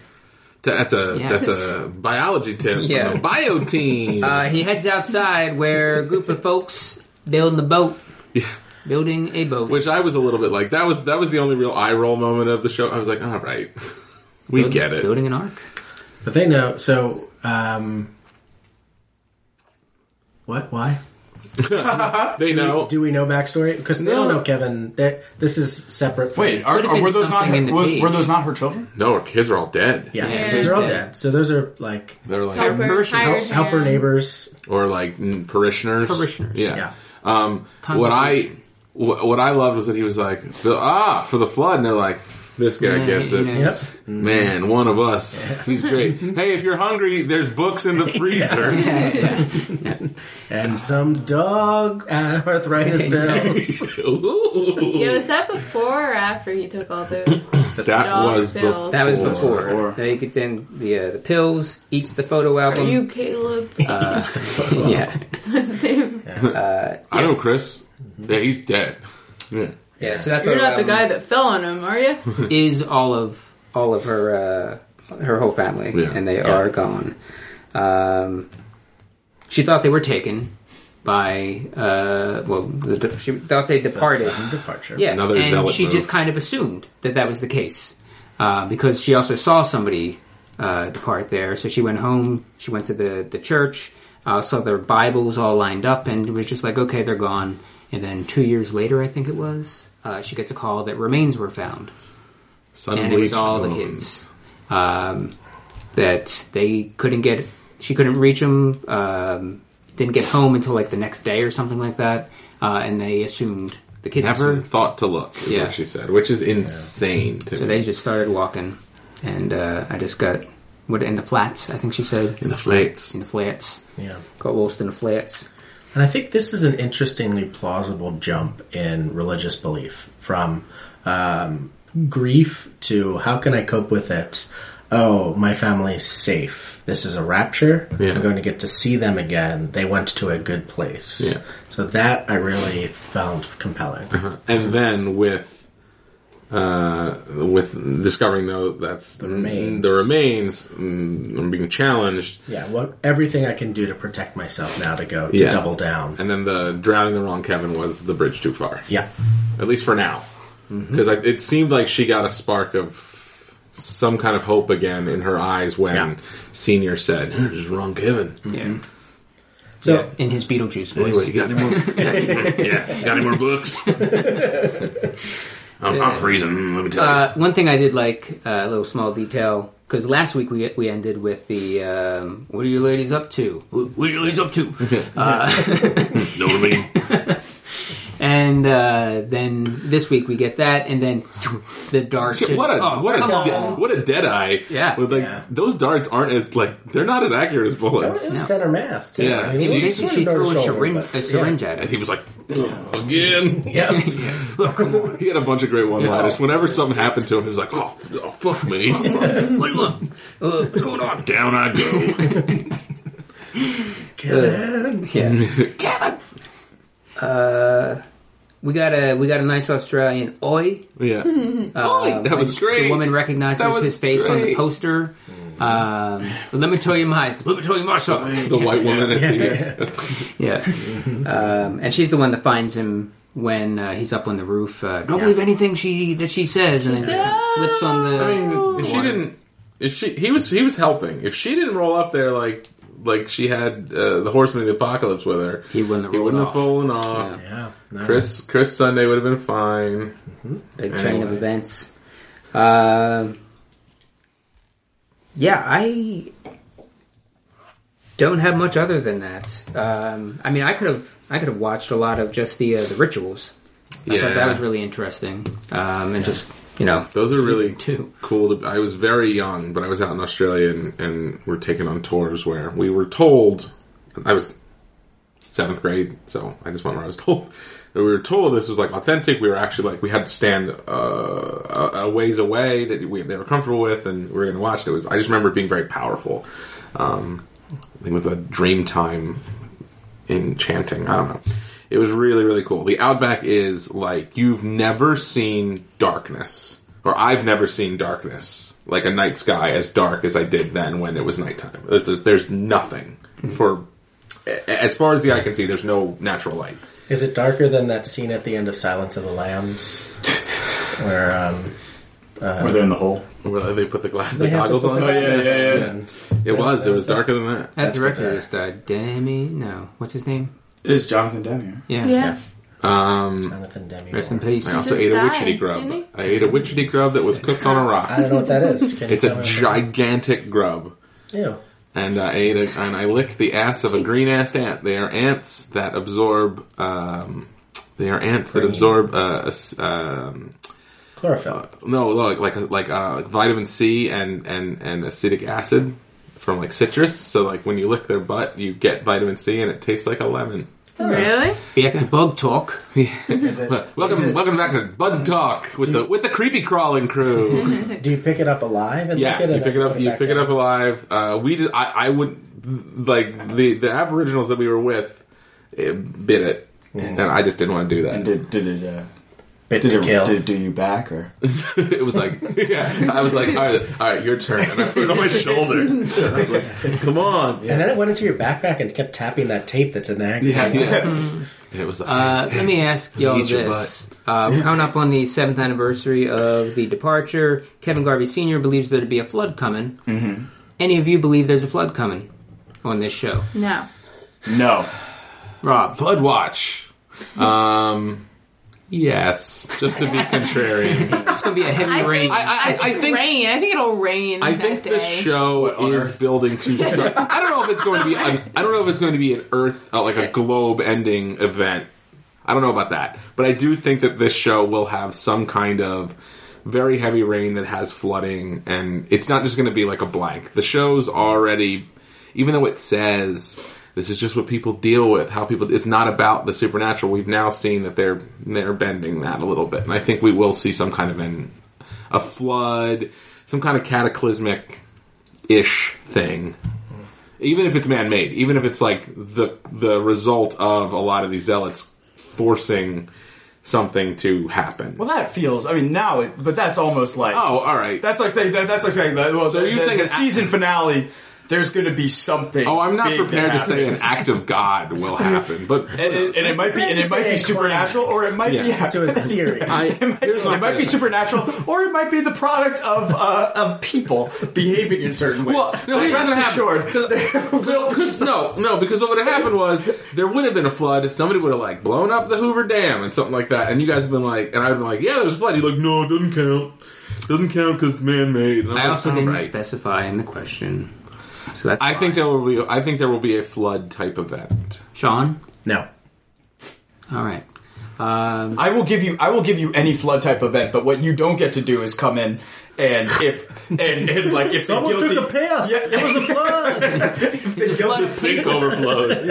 That's a biology tip. Yeah. From the bio team. He heads outside where a group of folks building the boat. Yeah. Building a boat. Which I was a little bit like, that was the only real eye roll moment of the show. I was like, all right. We get it. Building an ark. But they know, so, what? Why? They know. Do we know backstory? Because they don't know Kevin. This is separate from... Wait, were those not her children? No, her kids are all dead. Yeah, her kids are all dead. So those are, like... They're like... Helper neighbors. Or, like, parishioners. Parishioners, yeah. What I loved was that he was like, for the flood, and they're like, this guy gets it. Yep. Man, one of us. Yeah. He's great. Hey, if you're hungry, there's books in the freezer. Yeah. And some dog arthritis bills. Yeah, was that before or after he took all those? That was before. Now he gets in the pills, eats the photo album. Are you Caleb? I know Chris. Mm-hmm. Yeah, he's dead. Yeah. Yeah, so that you're not the guy that fell on him, are you? Is all of her her whole family, and they are gone. She thought they were taken by she thought they departed. The sudden departure. Yeah, and she just kind of assumed that was the case because she also saw somebody depart there. So she went home. She went to the church. Saw their Bibles all lined up, and was just like, okay, they're gone. And then 2 years later, I think it was, she gets a call that remains were found. And it was all the kids. That they couldn't get... She couldn't reach them, didn't get home until like the next day or something like that, and they assumed the kids... Never thought to look, is what she said, which is insane to me. So they just started walking, and I just got... What, in the flats, I think she said. In the flats. In the flats. Yeah. Got lost in the flats. And I think this is an interestingly plausible jump in religious belief from grief to how can I cope with it? Oh, my family's safe. This is a rapture. Yeah. I'm going to get to see them again. They went to a good place. Yeah. So that I really found compelling. Uh-huh. And then with discovering though that's the remains I'm being challenged. Yeah, everything I can do to protect myself now to double down. And then the drowning the wrong Kevin was the bridge too far. Yeah, at least for now, because it seemed like she got a spark of some kind of hope again in her eyes when Senior said, "There's wrong Kevin." Yeah. So in his Beetlejuice voice, anyway, you got any more? You got any more books? I'm freezing, let me tell you. One thing I did like, a little small detail, because last week we ended with the, what are you ladies up to? What are you ladies up to? Know what I mean? And then this week we get that, and then the dart. What a dead eye! Yeah, with those darts aren't as they're not as accurate as bullets. That was center mass too. Yeah, I mean, she threw a syringe at him, and he was like, again. Yeah, oh, come on. He had a bunch of great one-liners. Whenever something happened to him, he was like, oh fuck me! Like, look, what's going on? Down I go. Kevin, Kevin. We got a nice Australian oi. Yeah, oi, that was great. The woman recognizes his face on the poster. Let me tell you my song. The white woman. And she's the one that finds him when he's up on the roof. Don't believe anything she says, and then slips on the. I mean, he was helping. If she didn't roll up there like she had the Horseman of the Apocalypse with her. He wouldn't have fallen off. Yeah. No. Chris Sunday would have been fine. Mm-hmm. Big chain of events. I don't have much other than that. I mean, I could have watched a lot of just the rituals. I thought that was really interesting. Those are really cool. I was very young, but I was out in Australia and we're taken on tours where we were told... I was 7th grade, so I just went where I was told. We were told this was, like, authentic. We were actually, like, we had to stand a ways away that they were comfortable with, and we were going to watch it. I just remember it being very powerful. I think it was a Dreamtime enchanting. I don't know. It was really, really cool. The Outback is, like, you've never seen darkness. Or I've never seen darkness. Like, a night sky as dark as I did then when it was nighttime. There's nothing. For, as far as the eye can see, there's no natural light. Is it darker than that scene at the end of Silence of the Lambs, where they're in the hole, where they put the goggles on? Oh yeah. It was darker than that. That director just died. Demme, no, what's his name? It's Jonathan Demme. Yeah. Jonathan Demme. Rest in peace. I also ate a witchetty grub. I ate a witchetty grub that was cooked on a rock. I don't know what that is. It's a gigantic grub. Ew. And I licked the ass of a green-assed ant. They are ants that absorb. Chlorophyll. Vitamin C and acetic acid from like citrus. So like when you lick their butt, you get vitamin C, and it tastes like a lemon. Oh, really? Back to Bug Talk. Yeah. Welcome back to Bug Talk with the creepy crawling crew. Do you pick it up alive? You pick it up alive. I would like the Aboriginals that we were with bit it, and I just didn't want to do that. And did it? Bit to kill. Did it do you back or? It was like, yeah. I was like, all right, your turn. And I put it on my shoulder. And I was like, come on. Yeah. And then it went into your backpack and kept tapping that tape that's in there. Yeah. And it was like, let me ask y'all this. Coming up on the 7th anniversary of the departure, Kevin Garvey Sr. believes there'd be a flood coming. Mm-hmm. Any of you believe there's a flood coming on this show? No. Rob. Flood watch. Yes, just to be contrarian. It's going to be a heavy rain. I think it'll rain. I think the show is building to. I don't know if it's going to be. I don't know if it's going to be an Earth, like a globe-ending event. I don't know about that, but I do think that this show will have some kind of very heavy rain that has flooding, and it's not just going to be like a blank. The show's already, even though it says. This is just what people deal with. It's not about the supernatural. We've now seen that they're bending that a little bit, and I think we will see some kind of a flood, some kind of cataclysmic-ish thing. Even if it's man-made, even if it's like the result of a lot of these zealots forcing something to happen. Well, that feels. I mean, now, but that's almost like. Oh, all right. That's like saying. Well, so you're saying the season finale. There's going to be something. Oh, I'm not prepared to say an act of God will happen, but it might be supernatural, or it might be to a series. It might be supernatural, or it might be the product of people behaving in certain ways. Well, no, rest assured, because what would have happened was there would have been a flood if somebody would have like blown up the Hoover Dam and something like that, and you guys have been like, and I've been like, yeah, there was a flood. You're like, no, it doesn't count. Doesn't count because man-made. And I also didn't specify in the question. So that's I think there will be a flood type event. Sean? No. All right. I will give you any flood type event, but what you don't get to do is come in and if someone the guilty took a piss, it was a flood. If the guilty sink overflowed,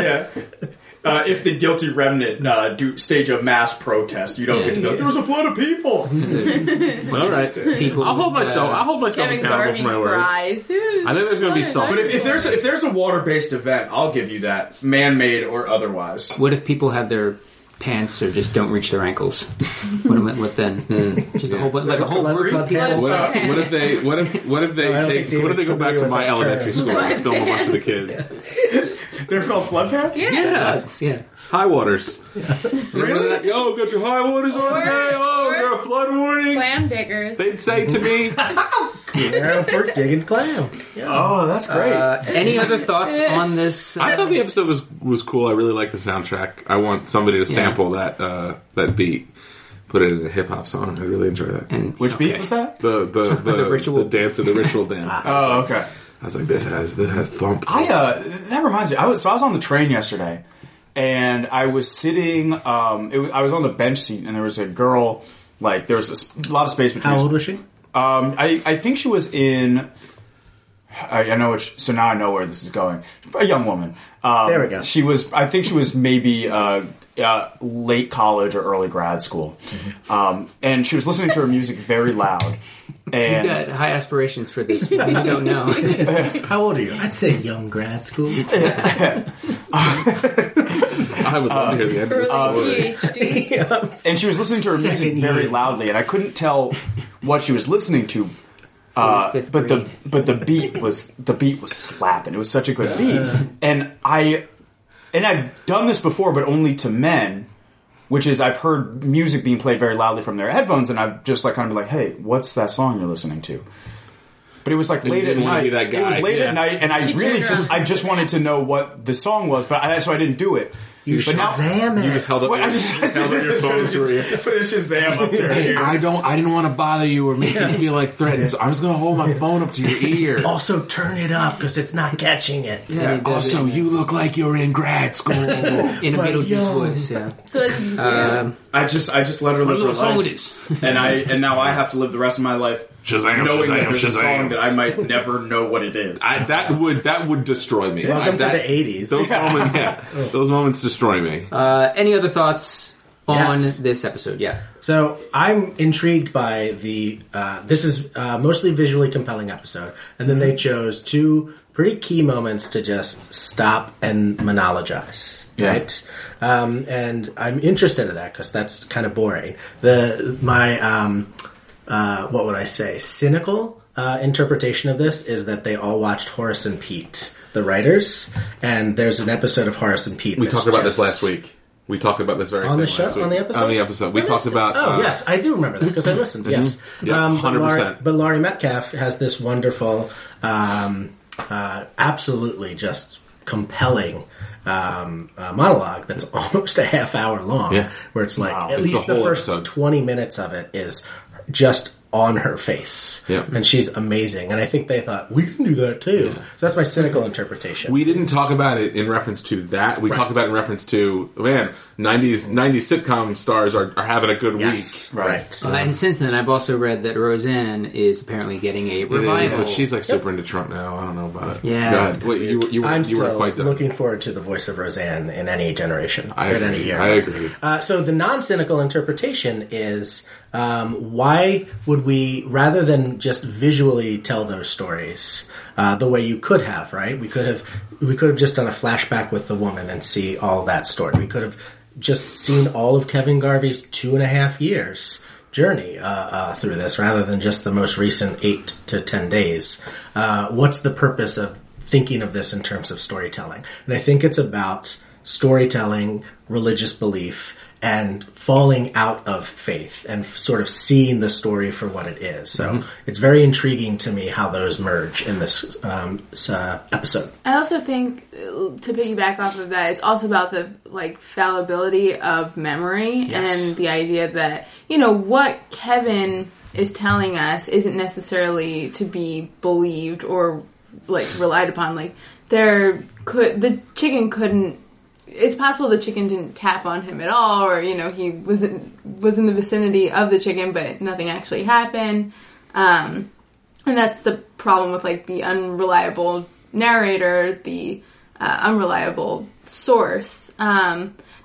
if the guilty remnant do stage a mass protest, you don't get to go. There was a flood of people. All right, people. I'll hold myself accountable for my words. I think there's going to be something. But if there's a water-based event, I'll give you that, man-made or otherwise. What if people have their pants or just don't reach their ankles? What then? Just a whole bunch, like a whole group of people. What if they go back to my elementary school and film a bunch of the kids? They're called flood pants? Yeah. High waters. Yeah. Really? Yo, got your high waters on today. Oh, is there a flood warning? Clam diggers. They'd say to me, we're digging clams. Yeah. Oh, that's great. Any other thoughts on this? I thought the episode was cool. I really like the soundtrack. I want somebody to sample that beat. Put it in a hip hop song. I really enjoy that. And which beat was that? The ritual. The ritual dance. Oh, okay. I was like, this has thump. That reminds me. I was on the train yesterday, and I was sitting. I was on the bench seat, and there was a girl. Like there was a lot of space between. How old was she? I think she was in. I know which, so now I know where this is going. A young woman. There we go. She was, I think she was maybe late college or early grad school. Mm-hmm. And she was listening to her music very loud. And you got high aspirations for this. You don't know. How old are you? I'd say young grad school. I would love to hear the end of this story. PhD. Yeah. And she was listening to her music very loudly, and I couldn't tell what she was listening to. But the beat was slapping. It was such a good beat, and I've done this before, but only to men, which is I've heard music being played very loudly from their headphones, and I've just like kind of been like, hey, what's that song you're listening to? But it was like late at night. It was late at night, and I really just wanted to know what the song was, but so I didn't do it. You Shazam it. You held up your phone to her. Put a Shazam up to her ear. I didn't want to bother you or make you feel like threatened, so I'm just going to hold my phone up to your ear. Also, turn it up, because it's not catching it. Yeah, also, you look like you're in grad school. In a Beetlejuice voice, yeah. I just let her live her life. And now I have to live the rest of my life Shazam, knowing Shazam, that there's Shazam. A song that I might never know what it is. That would destroy me. Welcome to the 80s. Those moments destroy me. Any other thoughts on this episode? Yeah. So I'm intrigued by the... this is mostly visually compelling episode. And then they chose two pretty key moments to just stop and monologize. Yeah. Right? And I'm interested in that because that's kind of boring. What would I say? Cynical interpretation of this is that they all watched Horace and Pete, the writers, and there's an episode of Horace and Pete. We talked about this last week. We talked about this very on the show last week. On the episode. On the episode, we talked about. Oh yes, I do remember that because I listened. Yes, 100%. But Laurie Metcalf has this wonderful, absolutely just compelling. Monologue that's almost a half hour long, where it's like at least the first episode. 20 minutes of it is just on her face, and she's amazing. And I think they thought we can do that too. Yeah. So that's my cynical interpretation. We didn't talk about it in reference to that. We talked about it in reference to 90s sitcom stars are having a good week, right? And since then, I've also read that Roseanne is apparently getting a revival. But she's like super into Trump now. I don't know about it. Yeah, I'm still looking forward to the voice of Roseanne in any generation, any year. I agree. So the non-cynical interpretation is. Why would we, rather than just visually tell those stories the way you could have, right? We could have just done a flashback with the woman and see all that story. We could have just seen all of Kevin Garvey's 2.5 years journey through this, rather than just the most recent 8 to 10 days. What's the purpose of thinking of this in terms of storytelling? And I think it's about storytelling, religious belief, and falling out of faith and sort of seeing the story for what it is. So it's very intriguing to me how those merge in this episode. I also think, to piggyback off of that, it's also about the fallibility of memory and the idea that, what Kevin is telling us isn't necessarily to be believed or, relied upon. The chicken couldn't... It's possible the chicken didn't tap on him at all, or, he was in the vicinity of the chicken, but nothing actually happened. And that's the problem with, the unreliable narrator, the unreliable source. But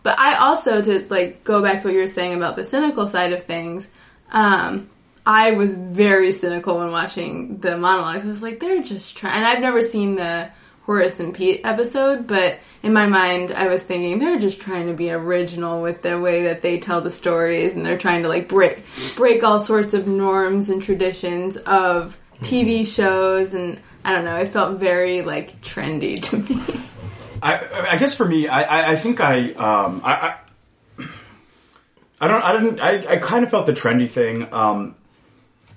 I also, to, go back to what you were saying about the cynical side of things, I was very cynical when watching the monologues. I was like, they're just trying... And I've never seen the... Horace and Pete episode, but in my mind I was thinking they're just trying to be original with the way that they tell the stories, and they're trying to break all sorts of norms and traditions of TV shows, and I don't know, it felt very trendy to me. I guess for me, I kind of felt the trendy thing.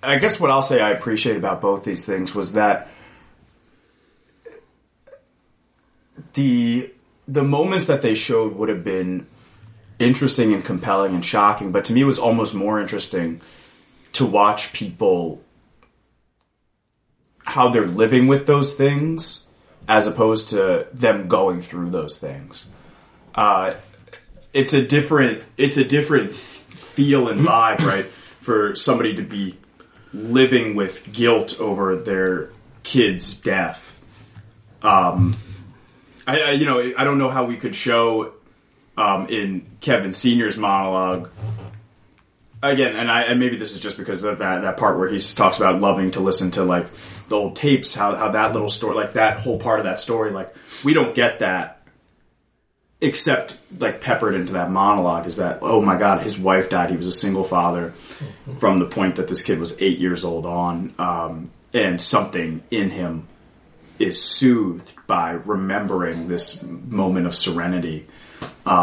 I guess what I'll say I appreciate about both these things was that the moments that they showed would have been interesting and compelling and shocking, but to me it was almost more interesting to watch people, how they're living with those things as opposed to them going through those things. It's a different feel and vibe, right? For somebody to be living with guilt over their kid's death. I don't know how we could show in Kevin Sr.'s monologue again, and maybe this is just because of that part where he talks about loving to listen to like the old tapes, how that little story, like that whole part of that story, like we don't get that except like peppered into that monologue is that, oh my God, his wife died. He was a single father from the point that this kid was 8 years old on, and something in him is soothed by remembering this moment of serenity. We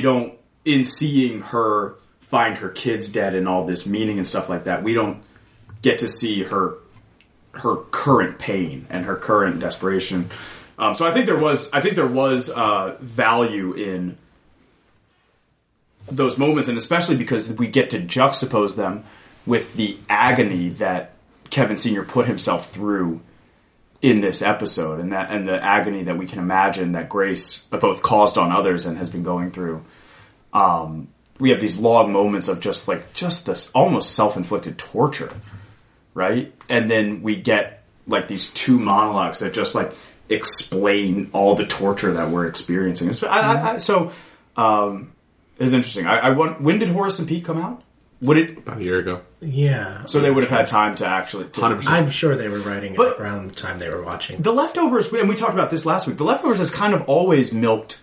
don't, in seeing her find her kids dead and all this meaning and stuff like that, we don't get to see her current pain and her current desperation. So I think there was value in those moments, and especially because we get to juxtapose them with the agony that Kevin Sr. put himself through in this episode, and the agony that we can imagine that Grace both caused on others and has been going through. We have these long moments of just this almost self-inflicted torture, right? And then we get like these two monologues that just like explain all the torture that we're experiencing. So it's interesting. When did Horace and Pete come out? About a year ago. Yeah. So they would have had time to actually... 100%. I'm sure they were writing it around the time they were watching. The Leftovers, and we talked about this last week, The Leftovers has kind of always milked,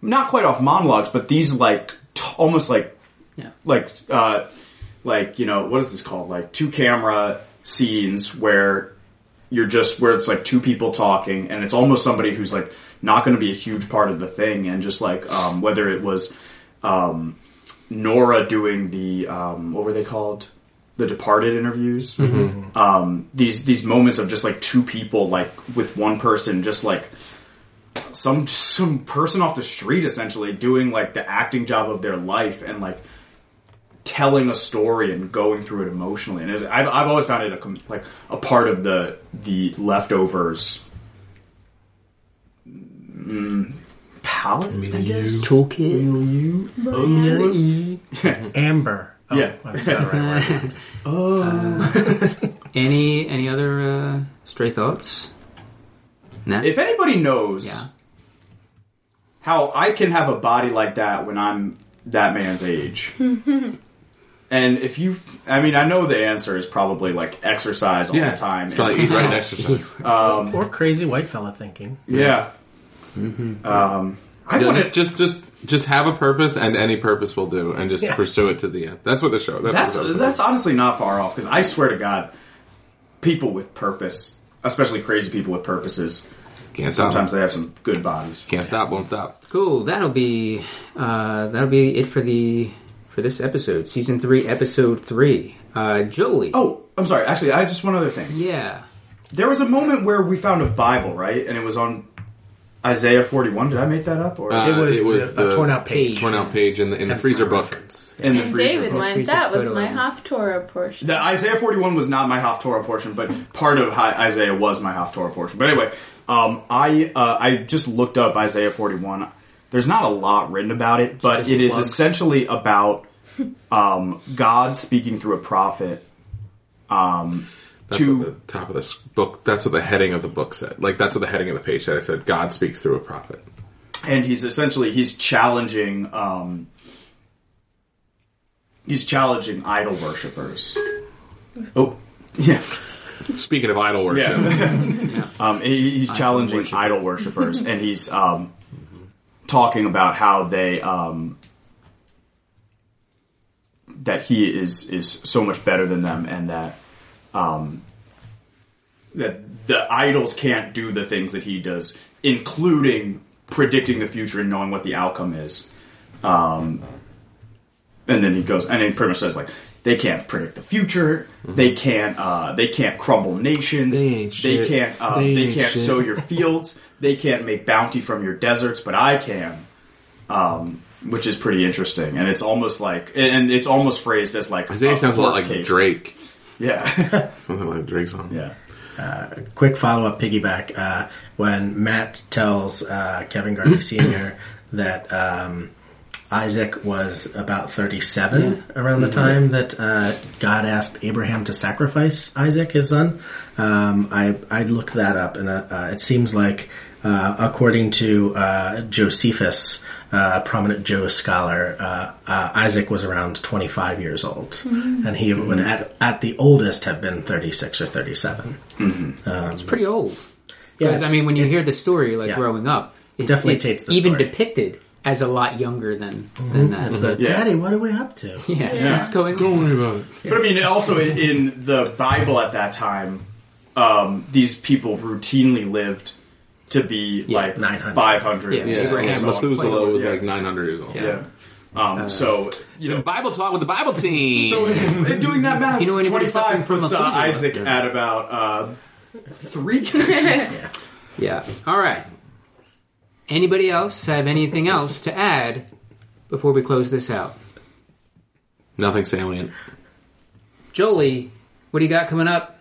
not quite off monologues, but these like, almost like, yeah. What is this called? Like two camera scenes where it's like two people talking, and it's almost somebody who's like not going to be a huge part of the thing, and just like, whether it was... Nora doing the what were they called? The Departed interviews. Mm-hmm. These moments of just like two people, like with one person, just like some person off the street, essentially doing like the acting job of their life and like telling a story and going through it emotionally. And I've always found it a part of the Leftovers. Palette, I guess. Toolkit. Amber. Oh, yeah. I was not right. Oh. Any other stray thoughts? Nah. If anybody knows how I can have a body like that when I'm that man's age, and if you, I know the answer is probably like exercise all the time, probably eat right and exercise, or crazy white fella thinking. Yeah. Mm-hmm. Just have a purpose, and any purpose will do, and just pursue it to the end. That's what the show. That's honestly not far off, because I swear to God, people with purpose, especially crazy people with purposes, can't stop. Sometimes they have some good bodies. Can't stop, won't stop. Cool. That'll be it for this episode, season 3, episode 3. Jolie. Oh, I'm sorry. Actually, I have just one other thing. Yeah. There was a moment where we found a Bible, right, and it was on. Isaiah 41. Did I make that up? Or it was the torn out page in the freezer book. In the freezer David book. Went. That was my Haftorah portion. The Isaiah 41 was not my Haftorah portion, but part of Isaiah was my Haftorah portion. But anyway, I just looked up Isaiah 41. There's not a lot written about it, but it is essentially about God speaking through a prophet. That's what the top of this book. That's what the heading of the book said. Like that's what the heading of the page said. It said God speaks through a prophet, and he's challenging. He's challenging idol worshipers. Oh, yeah. Speaking of idol worship, he's challenging idol worshipers, and he's talking about how they that he is so much better than them, and that. That the idols can't do the things that he does, including predicting the future and knowing what the outcome is. And then he goes, and he pretty much says, like, they can't predict the future. Mm-hmm. They can't crumble nations. They can't sow your fields. They can't make bounty from your deserts, but I can. Which is pretty interesting. And it's almost like, and it's almost phrased as like, Isaiah sounds a lot like case. Drake. Yeah. Something like Drake's on. Yeah. Quick follow-up piggyback. When Matt tells Kevin Garvey Sr. that Isaac was about 37 around the time that God asked Abraham to sacrifice Isaac, his son. I looked that up, and it seems like, according to Josephus, a prominent Jewish scholar, Isaac was around 25 years old, and he would at the oldest have been 36 or 37. It's pretty old. Yeah, I mean, when you hear the story, like growing up, it definitely takes the even story. Depicted as a lot younger than that. It's like, Daddy, what are we up to? Yeah, what's going on? Don't worry about it. But I mean, also in the Bible at that time, these people routinely lived to be like 900. 500. Yeah, Methuselah was like 900 years old. Yeah. So you know, Bible talk with the Bible team. So in doing that math, you know, 25 puts Isaac at about 3 kids. Yeah. All right. Anybody else have anything else to add before we close this out? Nothing salient. Jolie, what do you got coming up?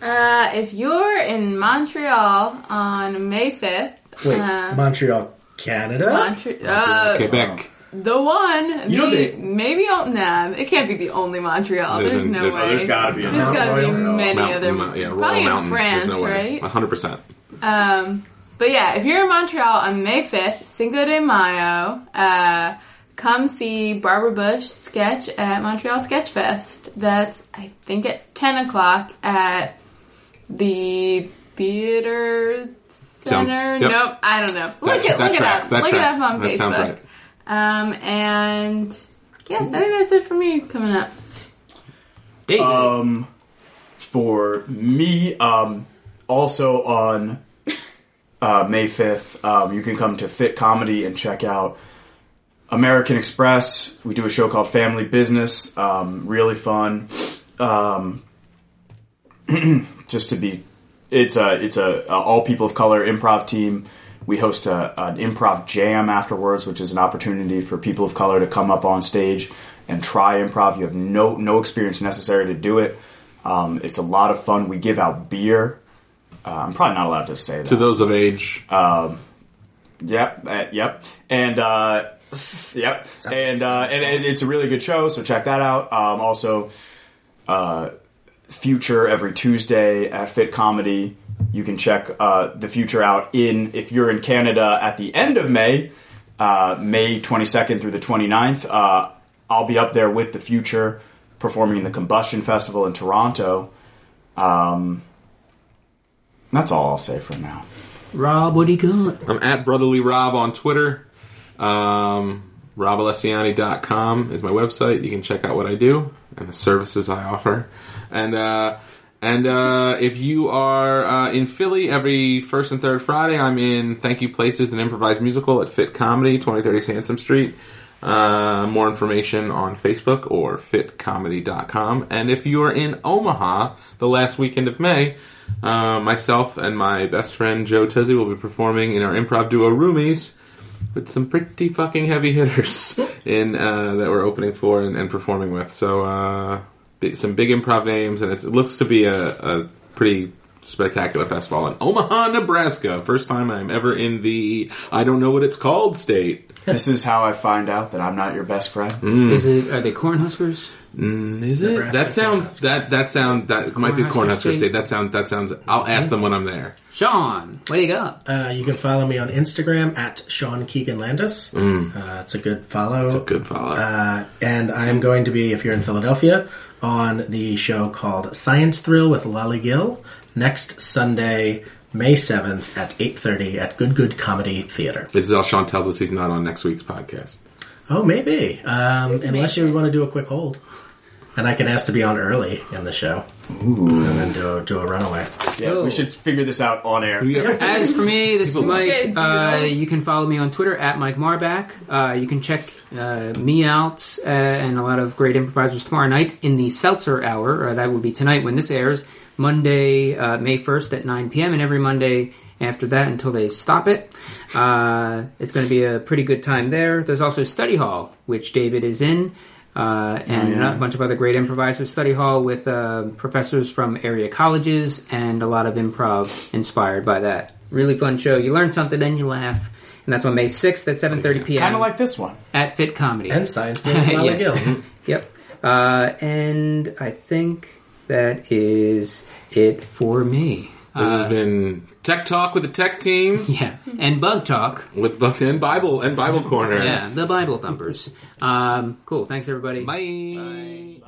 If you're in Montreal on May 5th... Wait, Montreal, Canada? Montreal, Quebec. The one. You know maybe it can't be the only Montreal. There's no way. There's got to be. There's got to be many other... probably in France, right? 100%. But yeah, if you're in Montreal on May 5th, Cinco de Mayo, come see Barbara Bush sketch at Montreal Sketch Fest. That's, I think, at 10 o'clock at the Theater Center. Nope, I don't know. Look it up on Facebook. That sounds right. And yeah, I think that's it for me coming up. Dayton. For me, also on... May 5th, you can come to Fit Comedy and check out American Express. We do a show called Family Business. Really fun. It's a all people of color improv team. We host an improv jam afterwards, which is an opportunity for people of color to come up on stage and try improv. You have no experience necessary to do it. It's a lot of fun. We give out beer. I'm probably not allowed to say that. To those of age. And it's a really good show, so check that out. Also, Future every Tuesday at Fit Comedy. You can check the Future out if you're in Canada at the end of May, May 22nd through the 29th. I'll be up there with the Future performing in the Combustion Festival in Toronto. That's all I'll say for now. Rob, what do you got? I'm at Brotherly Rob on Twitter. RobAlessiani.com is my website. You can check out what I do and the services I offer. And if you are in Philly, every first and third Friday, I'm in Thank You Places, an improvised musical at Fit Comedy, 2030 Sansom Street. More information on Facebook or fitcomedy.com. And if you are in Omaha the last weekend of May... myself and my best friend Joe Tizzy will be performing in our improv duo Roomies with some pretty fucking heavy hitters in that we're opening for and performing with. So some big improv names, and it looks to be a pretty spectacular festival in Omaha, Nebraska. First time I'm ever in the I don't know what it's called state. This is how I find out that I'm not your best friend. Are they Cornhuskers? Is it? Nebraska might be Cornhusker State. That sounds. I'll ask them when I'm there. Sean, what do you got? You can follow me on Instagram at Sean Keegan Landis. It's a good follow. And I'm going to be, if you're in Philadelphia, on the show called Science Thrill with Lolly Gill next Sunday, May 7th at 8:30 at Good Comedy Theater. This is all Sean tells us he's not on next week's podcast. Oh, maybe. Unless you want to do a quick hold. And I can ask to be on early in the show. Ooh. And then do a runaway. Yeah, We should figure this out on air. As for me, this is Mike. You can follow me on Twitter at Mike Marbeck. You can check me out and a lot of great improvisers tomorrow night in the Seltzer Hour. That will be tonight when this airs. Monday, May 1st at 9 p.m. and every Monday after that until they stop it. It's going to be a pretty good time there. There's also Study Hall, which David is in, and a bunch of other great improvisers. Study Hall with professors from area colleges and a lot of improv inspired by that. Really fun show. You learn something and you laugh. And that's on May 6th at 7:30 p.m. Kind of like this one. At Fit Comedy. And Science Theater. Yes. Yep. And I think that is it for me. This has been Tech Talk with the Tech Team. Yeah. And Bug Talk. With Bug and Bible Corner. Yeah, the Bible Thumpers. Cool. Thanks, everybody. Bye. Bye.